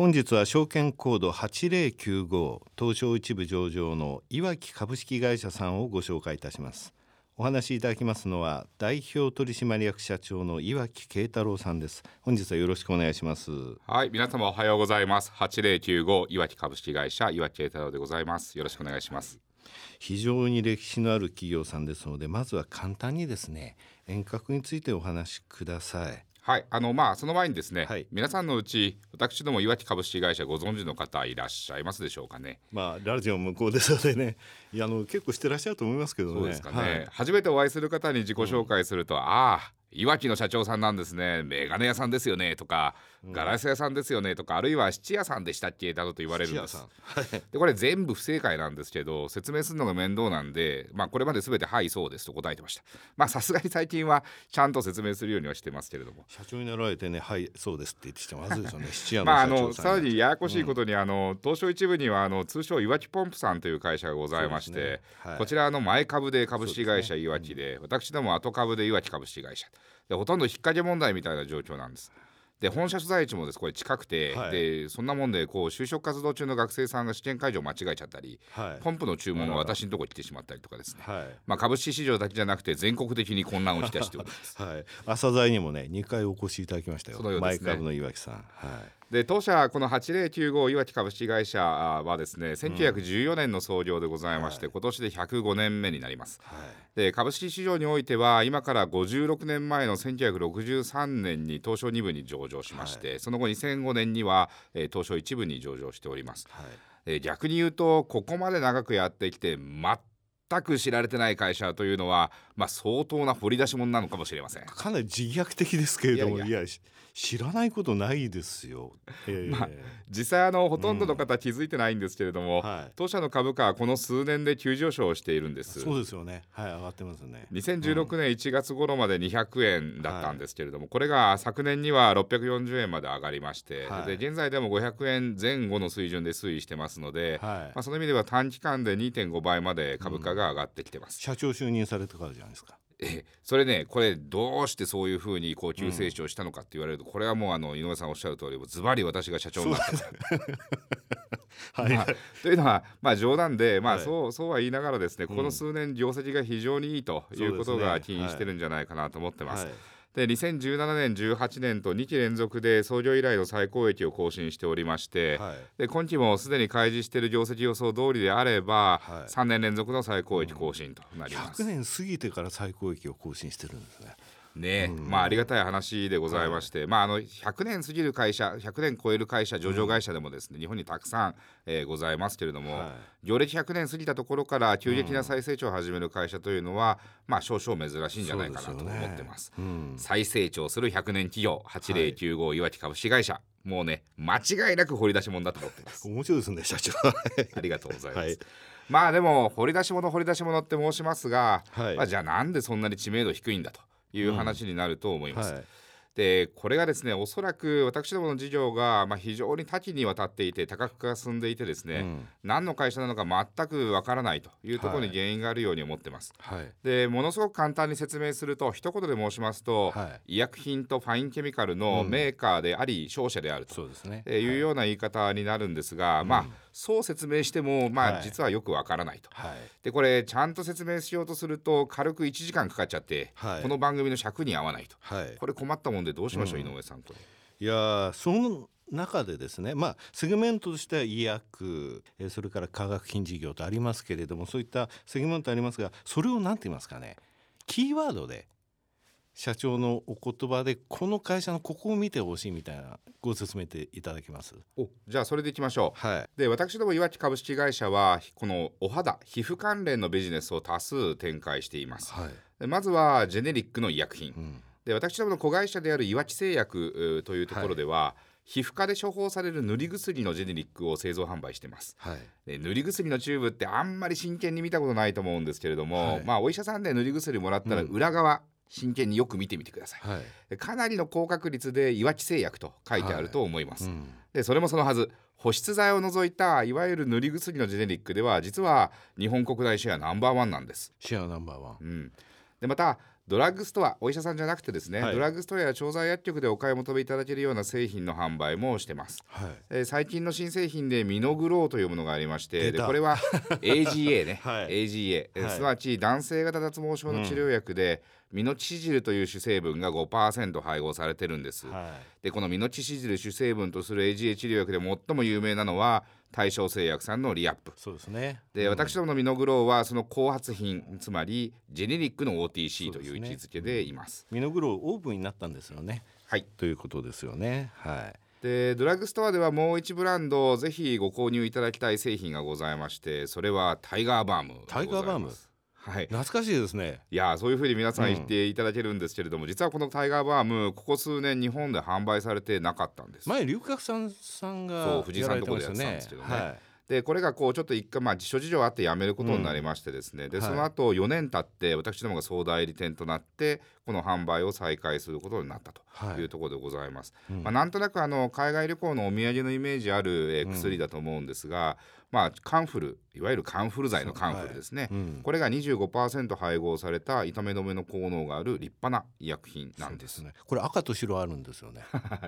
本日は証券コード8095東証一部上場のいわき株式会社さんをご紹介いたします。お話しいただきますのは代表取締役社長のいわき慶太郎さんです。本日はよろしくお願いします。はい、皆様おはようございます。8095いわき株式会社いわき慶太郎でございます。よろしくお願いします。非常に歴史のある企業さんですので、まずは簡単にですね、遠隔についてお話しください。はい、その前にですね、はい、皆さんのうち私どもいわき株式会社ご存知の方いらっしゃいますでしょうかね。ラジオ向こうですのでね、いや結構してらっしゃると思いますけどね。そうですかね、はい、初めてお会いする方に自己紹介すると、いわきの社長さんなんですね、メガネ屋さんですよねとか、ガラス屋さんですよねとか、あるいは質屋さんでしたっけなどと言われるんです。でこれ全部不正解なんですけど、説明するのが面倒なんで、これまで全てはいそうですと答えてました。さすがに最近はちゃんと説明するようにはしてますけれども、社長になられてね、はいそうですって言ってきてまずいですよね。質屋の社長さんさらにややこしいことに、東証一部には通称いわきポンプさんという会社がございまして、ね、はい、こちら前株で株式会社いわき で、私ども後株でいわき株式会社で、ほとんど引っ掛け問題みたいな状況なんです。で本社所在地もです、これ近くて、はい、でそんなもんで就職活動中の学生さんが試験会場を間違えちゃったり、はい、ポンプの注文が私のとこに来てしまったりとかですね、はい、株式市場だけじゃなくて全国的に混乱を引き出しております、はい、朝材にもね2回お越しいただきましたよ。そのようですね、前株のいわきさん、はい。で当社この8095いわき株式会社はですね、1914年の創業でございまして、今年で105年目になります、はい。で株式市場においては今から56年前の1963年に東証2部に上場しまして、はい、その後2005年には東証1部に上場しております、はい。逆に言うとここまで長くやってきて全く知られてない会社というのは、相当な掘り出し物なのかもしれません。かなり自虐的ですけれども、いや知らないことないですよ、実際ほとんどの方気づいてないんですけれども、はい、当社の株価はこの数年で急上昇しているんです。そうですよね、はい、上がってますね。2016年1月頃まで200円だったんですけれども、はい、これが昨年には640円まで上がりまして、はい、で現在でも500円前後の水準で推移してますので、はい、その意味では短期間で 2.5 倍まで株価が上がってきてます、社長就任されてからじゃないですか。それね、これどうしてそういうふうに急成長したのかって言われると、これはもう井上さんおっしゃる通り、ズバリ私が社長になったから、はい、というのは冗談で、はい、そうは言いながらですね、ここの数年業績が非常にいいということが起因してるんじゃないかなと思ってます。で2017年18年と2期連続で創業以来の最高益を更新しておりまして、はい、で今期もすでに開示している業績予想通りであれば、はい、3年連続の最高益更新となります。100年過ぎてから最高益を更新してるんですね。ありがたい話でございまして、はい、100年過ぎる会社、100年超える会社、上場会社でもですね、日本にたくさん、ございますけれども、はい、業歴100年過ぎたところから急激な再成長を始める会社というのは、少々珍しいんじゃないかなと思ってます、再成長する100年企業8095いわき株式会社、はい、もうね間違いなく掘り出し物だと思ってます。面白いですね社長ありがとうございます、はい。でも掘り出し物って申しますが、はい、じゃあなんでそんなに知名度低いんだという話になると思います、はい。でこれがですね、おそらく私どもの事業が非常に多岐にわたっていて多角化が進んでいてですね、何の会社なのか全くわからないというところに原因があるように思ってます、はい、でものすごく簡単に説明すると、一言で申しますと、はい、医薬品とファインケミカルのメーカーであり、商社であるというような言い方になるんですが、そう説明しても実はよくわからないと、はい、でこれちゃんと説明しようとすると軽く1時間かかっちゃって、はい、この番組の尺に合わないと、はい、これ困ったもんでどうしましょう、井上さん。これいやその中でですね、セグメントとしては医薬、それから化学品事業とありますけれども、そういったセグメントありますが、それを何て言いますかね、キーワードで社長のお言葉でこの会社のここを見てほしいみたいなご説明でいただけます。じゃあそれでいきましょう、はい。で私どもいわき株式会社はこのお肌皮膚関連のビジネスを多数展開しています、はい。でまずはジェネリックの医薬品、で私どもの子会社であるいわき製薬というところでは、皮膚科で処方される塗り薬のジェネリックを製造販売しています、はい。で塗り薬のチューブってあんまり真剣に見たことないと思うんですけれども、はい、お医者さんで塗り薬もらったら裏側、真剣によく見てみてください、はい、かなりの高確率でいわき製薬と書いてあると思います、はい。でそれもそのはず、保湿剤を除いたいわゆる塗り薬のジェネリックでは実は日本国内シェアナンバーワンなんです。シェアナンバーワン、でまたドラッグストア、お医者さんじゃなくてですね、はい、ドラッグストアや調剤薬局でお買い求めいただけるような製品の販売もしてます、はい。最近の新製品でミノグローというものがありまして、でこれは AGA ね、はい、AGA、はい、すなわち男性型脱毛症の治療薬で、うん、ミノチシジルという主成分が 5% 配合されてるんです、はい、でこのミノチシジル主成分とする AGA 治療薬で最も有名なのは大正製薬さんのリアップ。そうですね。で、私どものミノグローはその後発品、つまりジェネリックの OTC という位置づけでいます。ミノグローオープンになったんですよね。はい。ということですよね。はい。でドラッグストアではもう1ブランドぜひご購入いただきたい製品がございまして、それはタイガーバーム。タイガーバーム。はい、懐かしいですね。いや、そういうふうに皆さん言っていただけるんですけれども、うん、実はこのタイガーバームここ数年日本で販売されてなかったんです。前龍角散さんがそう藤井さんのところでやってたんですけどね、はい、でこれがこうちょっと一回、まあ、諸事情あってやめることになりましてですね、うん、でその後4年経って私どもが総代理店となってこの販売を再開することになったというところでございます、はい。うん、まあ、なんとなく海外旅行のお土産のイメージある薬だと思うんですが、うん、まあ、カンフル、いわゆるカンフル剤のカンフルですね、はい、うん、これが 25% 配合された痛め止めの効能がある立派な医薬品なんで ですね。これ赤と白あるんですよね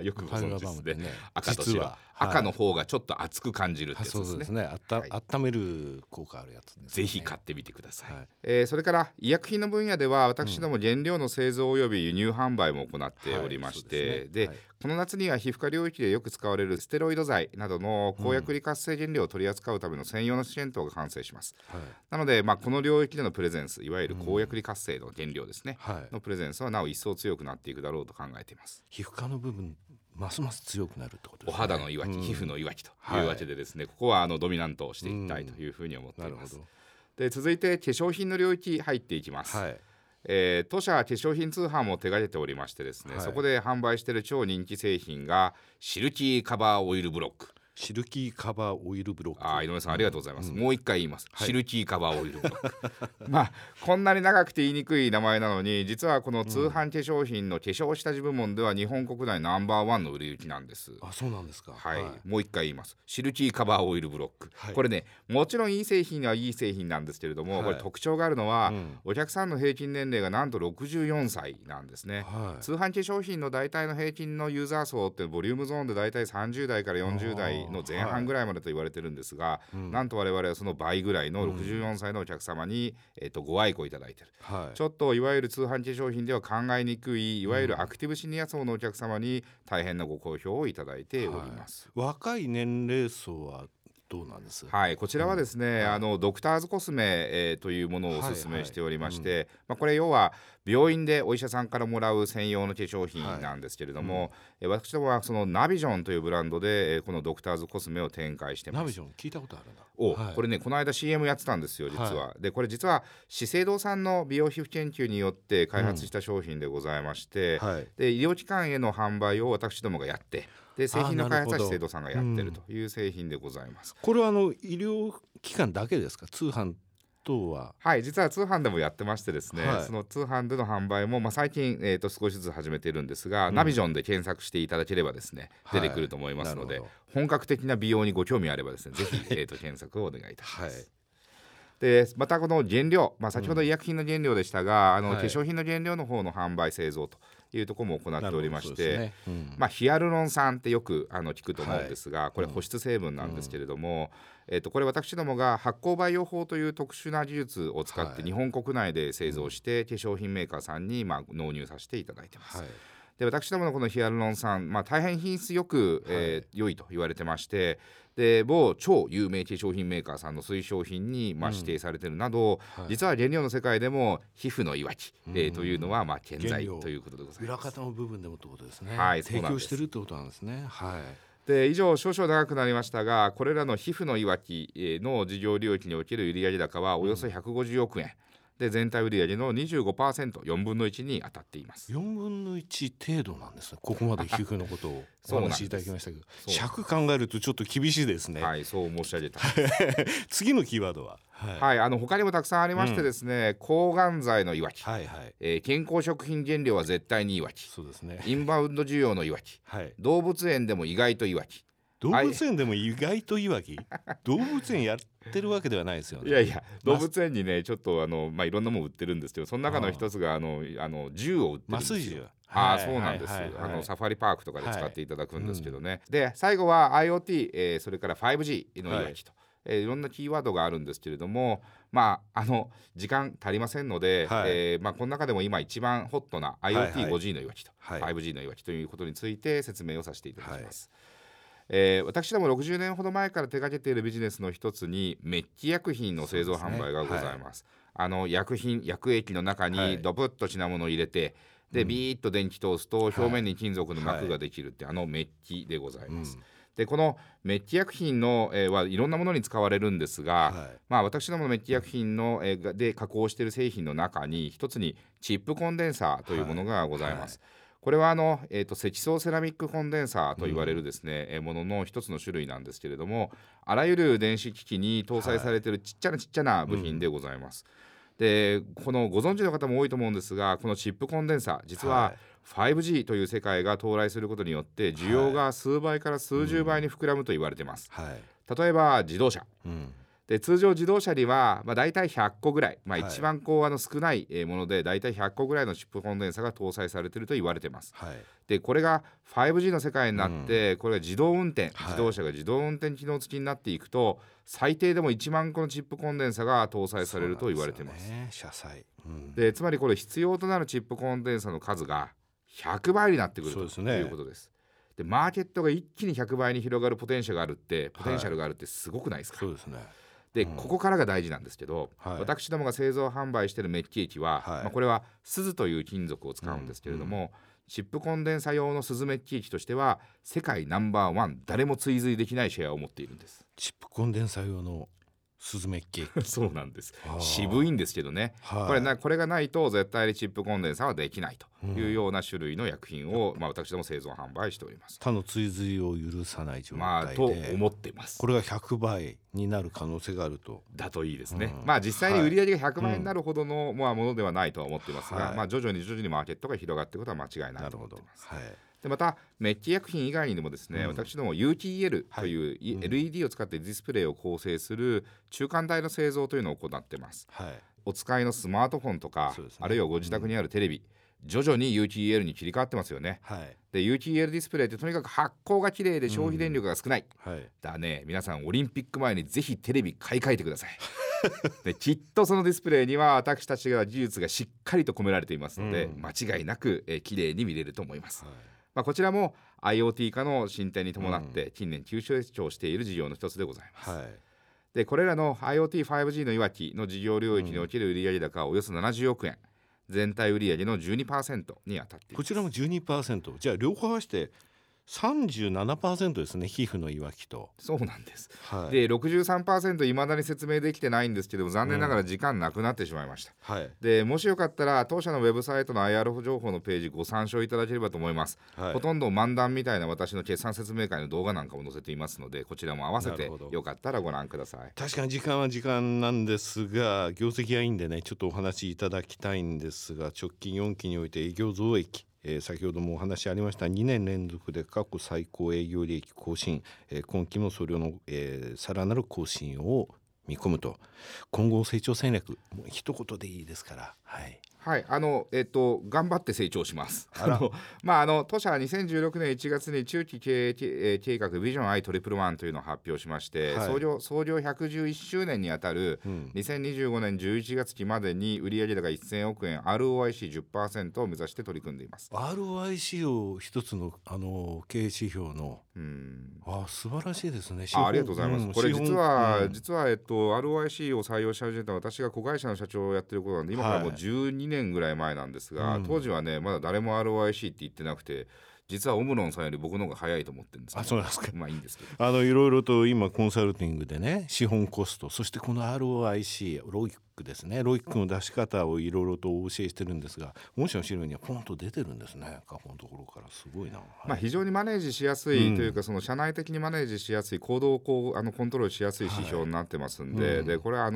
よくご存知です ね。赤と白、はい、赤の方がちょっと熱く感じるってやつですね。そうですね、はい、温める効果あるやつです、ね、ぜひ買ってみてください、はい。それから医薬品の分野では私ども原料の製造および輸入販売も行っておりまして、はい、でこの夏には皮膚科領域でよく使われるステロイド剤などの抗薬理活性原料を取り扱うための専用の試験棟が完成します、はい。なので、まあ、この領域でのプレゼンス、いわゆる抗薬理活性の原料ですね、はい、のプレゼンスはなお一層強くなっていくだろうと考えています。皮膚科の部分ますます強くなるってことですね。お肌のいわき、うん、皮膚のいわきというわけでですね、はい、ここはドミナントをしていきたいというふうに思っています。で続いて化粧品の領域入っていきます、はい。当社は化粧品通販も手がけておりましてですね、はい、そこで販売している超人気製品がシルキーカバーオイルブロック。シルキーカバーオイルブロック、井上さんありがとうございます、うん、もう一回言います、はい、シルキーカバーオイルブロックまあこんなに長くて言いにくい名前なのに、実はこの通販化粧品の化粧下地部門では日本国内No.1の売れ行きなんです。あ、そうなんですか、はい、はい、もう一回言います。シルキーカバーオイルブロック、はい、これね、もちろんいい製品はいい製品なんですけれども、はい、これ特徴があるのは、うん、お客さんの平均年齢がなんと64歳なんですね、はい、通販化粧品の大体の平均のユーザー層ってボリュームゾーンで大体30代から40代の前半ぐらいまでと言われてるんですが、はい、なんと我々はその倍ぐらいの64歳のお客様に、ご愛顧いただいてる、はい、ちょっといわゆる通販化粧品では考えにくい、いわゆるアクティブシニア層のお客様に大変なご好評をいただいております、はい。若い年齢層はどうなんです。はい、こちらはですね、うん、はい、ドクターズコスメ、というものをお勧めしておりまして、はいはい、うん、まあ、これ要は病院でお医者さんからもらう専用の化粧品なんですけれども、はい、うん、私どもはそのナビジョンというブランドで、このドクターズコスメを展開してます。ナビジョン聞いたことあるな。お、はい、これね、この間 CM やってたんですよ、実は、はい。でこれ実は資生堂さんの美容皮膚研究によって開発した商品でございまして、うん、はい、で医療機関への販売を私どもがやって、で製品の開発は資生堂さんがやってるという製品でございます、うん。これは医療機関だけですか、通販とは。はい、実は通販でもやってましてですね、はい、その通販での販売も、まあ、最近、少しずつ始めているんですが、うん、ナビジョンで検索していただければですね、はい、出てくると思いますので、本格的な美容にご興味あればですね、ぜひ、検索をお願いいたします、はい。でまたこの原料、まあ、先ほど医薬品の原料でしたが、うん、化粧品の原料の方の販売製造というところも行っておりまして、ね、うん、まあ、ヒアルロン酸ってよく聞くと思うんですが、はい、これ保湿成分なんですけれども、うん、これ私どもが発酵培養法という特殊な技術を使って日本国内で製造して、はい、化粧品メーカーさんにまあ納入させていただいてます、はい。で私どものこのヒアルロン酸、まあ、大変品質よく、良いと言われてまして、で某超有名化粧品メーカーさんの推奨品に、まあ、指定されているなど、うん、はい、実は原料の世界でも皮膚のいわき、というのはまあ健在ということでございます。裏方の部分でもということですね、はい、提供してるということなんですね、はい。で以上、少々長くなりましたが、これらの皮膚のいわきの事業領域における売上高はおよそ150億円、うん、で全体売上の 25%、4分の1に当たっています。4分の1程度なんですね。ここまで皮膚のことをお話しいただきましたけど、尺考えるとちょっと厳しいですね、はい、そう申し上げた次のキーワードは、はいはい、他にもたくさんありましてですね、うん、抗がん剤のいわき、はいはい、健康食品原料は絶対にいわき、そうですね、インバウンド需要のいわき、はい、動物園でも意外といわき、動物園でも意外といわき動物園やってるわけではないですよね。いやいや動物園にねちょっといろんなもの売ってるんですけど、その中の一つが銃を売ってるんですよ。麻酔銃。ああそうなんです、はいはいはいはい、サファリパークとかで使っていただくんですけどね、はいうん、で最後は IoT、それから 5G のいわきと、はいいろんなキーワードがあるんですけれども、時間足りませんので、はいこの中でも今一番ホットな IoT5G のいわきと、はいはい、5G のいわきということについて説明をさせていただきます、はい私ども60年ほど前から手掛けているビジネスの一つにメッキ薬品の製造販売がございます。そうですね。はい、薬液の中にドブッと品物を入れて、はいでビーッと電気通すと表面に金属の膜ができるって、はい、メッキでございます、うん、でこのメッキ薬品の、はいろんなものに使われるんですが、はい私どものメッキ薬品の、で加工している製品の中に一つにチップコンデンサーというものがございます、はいはいこれは積層セラミックコンデンサーといわれるですね、ものの一つの種類なんですけれども、あらゆる電子機器に搭載されているちっちゃな部品でございます、うん、でこのご存知の方も多いと思うんですが、このチップコンデンサー実は 5G という世界が到来することによって需要が数倍から数十倍に膨らむと言われています、うんはい、例えば自動車、うんで通常自動車にはだいたい100個ぐらい、一番少ないものでだいたい100個ぐらいのチップコンデンサが搭載されていると言われています、はい、でこれが 5G の世界になって、うん、これが自動運転、自動車が自動運転機能付きになっていくと、はい、最低でも1万個のチップコンデンサが搭載されると言われています。そうなんですよね、車載、うん、でつまりこれ必要となるチップコンデンサの数が100倍になってくるということです。でマーケットが一気に100倍に広がるポテンシャルがあるってすごくないですか、はい、そうですね。でここからが大事なんですけど、うんはい、私どもが製造販売しているメッキ液は、はいこれは錫という金属を使うんですけれども、うんうん、チップコンデンサ用の錫メッキ液としては世界ナンバー1、誰も追随できないシェアを持っているんです。チップコンデンサ用のスズメッキそうなんです。渋いんですけどね、はい、これがないと絶対にチップコンデンサはできないというような種類の薬品を、私ども製造販売しております。他の追随を許さない状態で、と思っています。これが100倍になる可能性があるとだといいですね、うん、実際に売り上げが100倍になるほどの、はいものではないとは思っていますが、はい徐々にマーケットが広がっていくことは間違いないと思っています。なるほど、はいでまたメッキ薬品以外にもですね、うん、私ども UTL という LED を使ってディスプレイを構成する中間体の製造というのを行っています、はい、お使いのスマートフォンとか、ね、あるいはご自宅にあるテレビ、うん徐々に UTL に切り替わってますよね、はい、で UTL ディスプレイってとにかく発光が綺麗で消費電力が少ない、うんはい、だね皆さんオリンピック前にぜひテレビ買い替えてくださいできっとそのディスプレイには私たちが技術がしっかりと込められていますので、うん、間違いなく綺麗に見れると思います、はいこちらも IoT 化の進展に伴って近年急成長している事業の一つでございます、うんはいでこれらの IoT5G のいわきの事業領域における売上高はおよそ70億円、全体売上の 12% に当たっています。こちらも 12%、 じゃあ両方合わせて 37% ですね、皮膚のいわきと。そうなんです、はい、で 63% いまだに説明できてないんですけども、残念ながら時間なくなってしまいました、うんはい、でもしよかったら当社のウェブサイトの IR 情報のページご参照いただければと思います、はい、ほとんど漫談みたいな私の決算説明会の動画なんかも載せていますので、こちらも合わせてよかったらご覧ください。確かに時間は時間なんですが、業績がいいんでねちょっとお話いただきたいんですが、直近4期において営業増益、先ほどもお話ありました2年連続で過去最高営業利益更新、今期もそれのさらなる更新を見込むと。今後成長戦略もう一言でいいですから、はいはい頑張って成長します当社は2016年1月に中期経営計画ビジョン I111 というのを発表しまして、はい、創業111周年にあたる2025年11月期までに売上高1000億円 ROIC10% を目指して取り組んでいます。 ROIC を一つの、経営指標の素晴らしいですね。ありがとうございます、これ実は、ROIC を採用し始めた私が子会社の社長をやってることなんで、今からもう12年ぐらい前なんですが、当時はねまだ誰も ROIC って言ってなくて、実はオムロンさんより僕の方が早いと思ってるんですけど。あ、そうなんですか。いいんですけど、いろいろと今コンサルティングでね、資本コスト、そしてこの ROIC、 ROIC ですね、ROIC の出し方をいろいろとお教えしてるんですが、御社の資料にはポンと出てるんですね、過去のところから。すごいな、はい非常にマネージしやすいというか、その社内的にマネージしやすい、行動をコントロールしやすい指標になってますんで、はいでこれは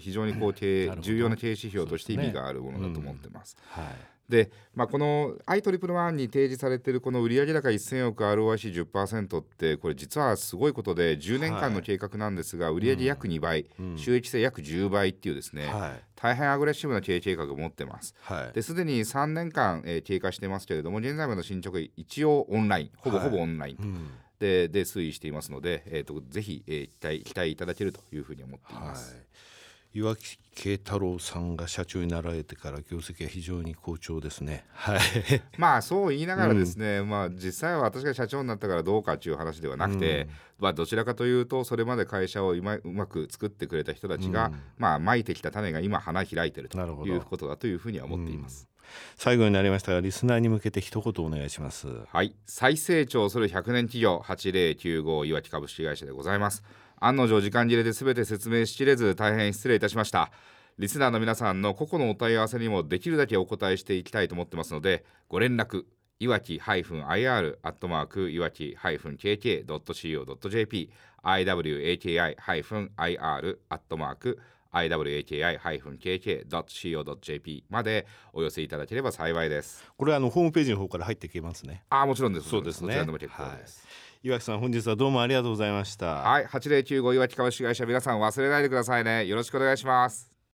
非常に重要な経営指標として意味があるものだと思ってます、うんはいで、この IEEE に提示されているこの売上高1000億 ROIC10% ってこれ実はすごいことで10年間の計画なんですが、売上約2倍、収益性約10倍っていうですね、大変アグレッシブな経営計画を持ってます。ですでに3年間経過してますけれども、現在までの進捗一応オンライン、ほぼオンラインと、で推移していますので、ぜひ、期待いただけるというふうに思っています。はい、岩木慶太郎さんが社長になられてから業績は非常に好調ですね。はい、そう言いながらですね、実際は私が社長になったからどうかという話ではなくて、どちらかというとそれまで会社をうまく作ってくれた人たちが、蒔いてきた種が今花開いているということだというふうには思っています。最後になりましたが、リスナーに向けて一言お願いします。はい、再成長する100年企業8095いわき株式会社でございます。案の定時間切れで全て説明しきれず大変失礼いたしました。リスナーの皆さんの個々のお問い合わせにもできるだけお答えしていきたいと思ってますので、ご連絡いわき -ir@ いわき -kk.co.jp iwaki-ir@ iwaki-kk.co.jp までお寄せいただければ幸いです。これはホームページの方から入っていけますね。もちろんです。そうですね。こちらでも結構です。はい、岩木さん、本日はどうもありがとうございました。はい、8095いわき株式会社、皆さん忘れないでくださいね。よろしくお願いします。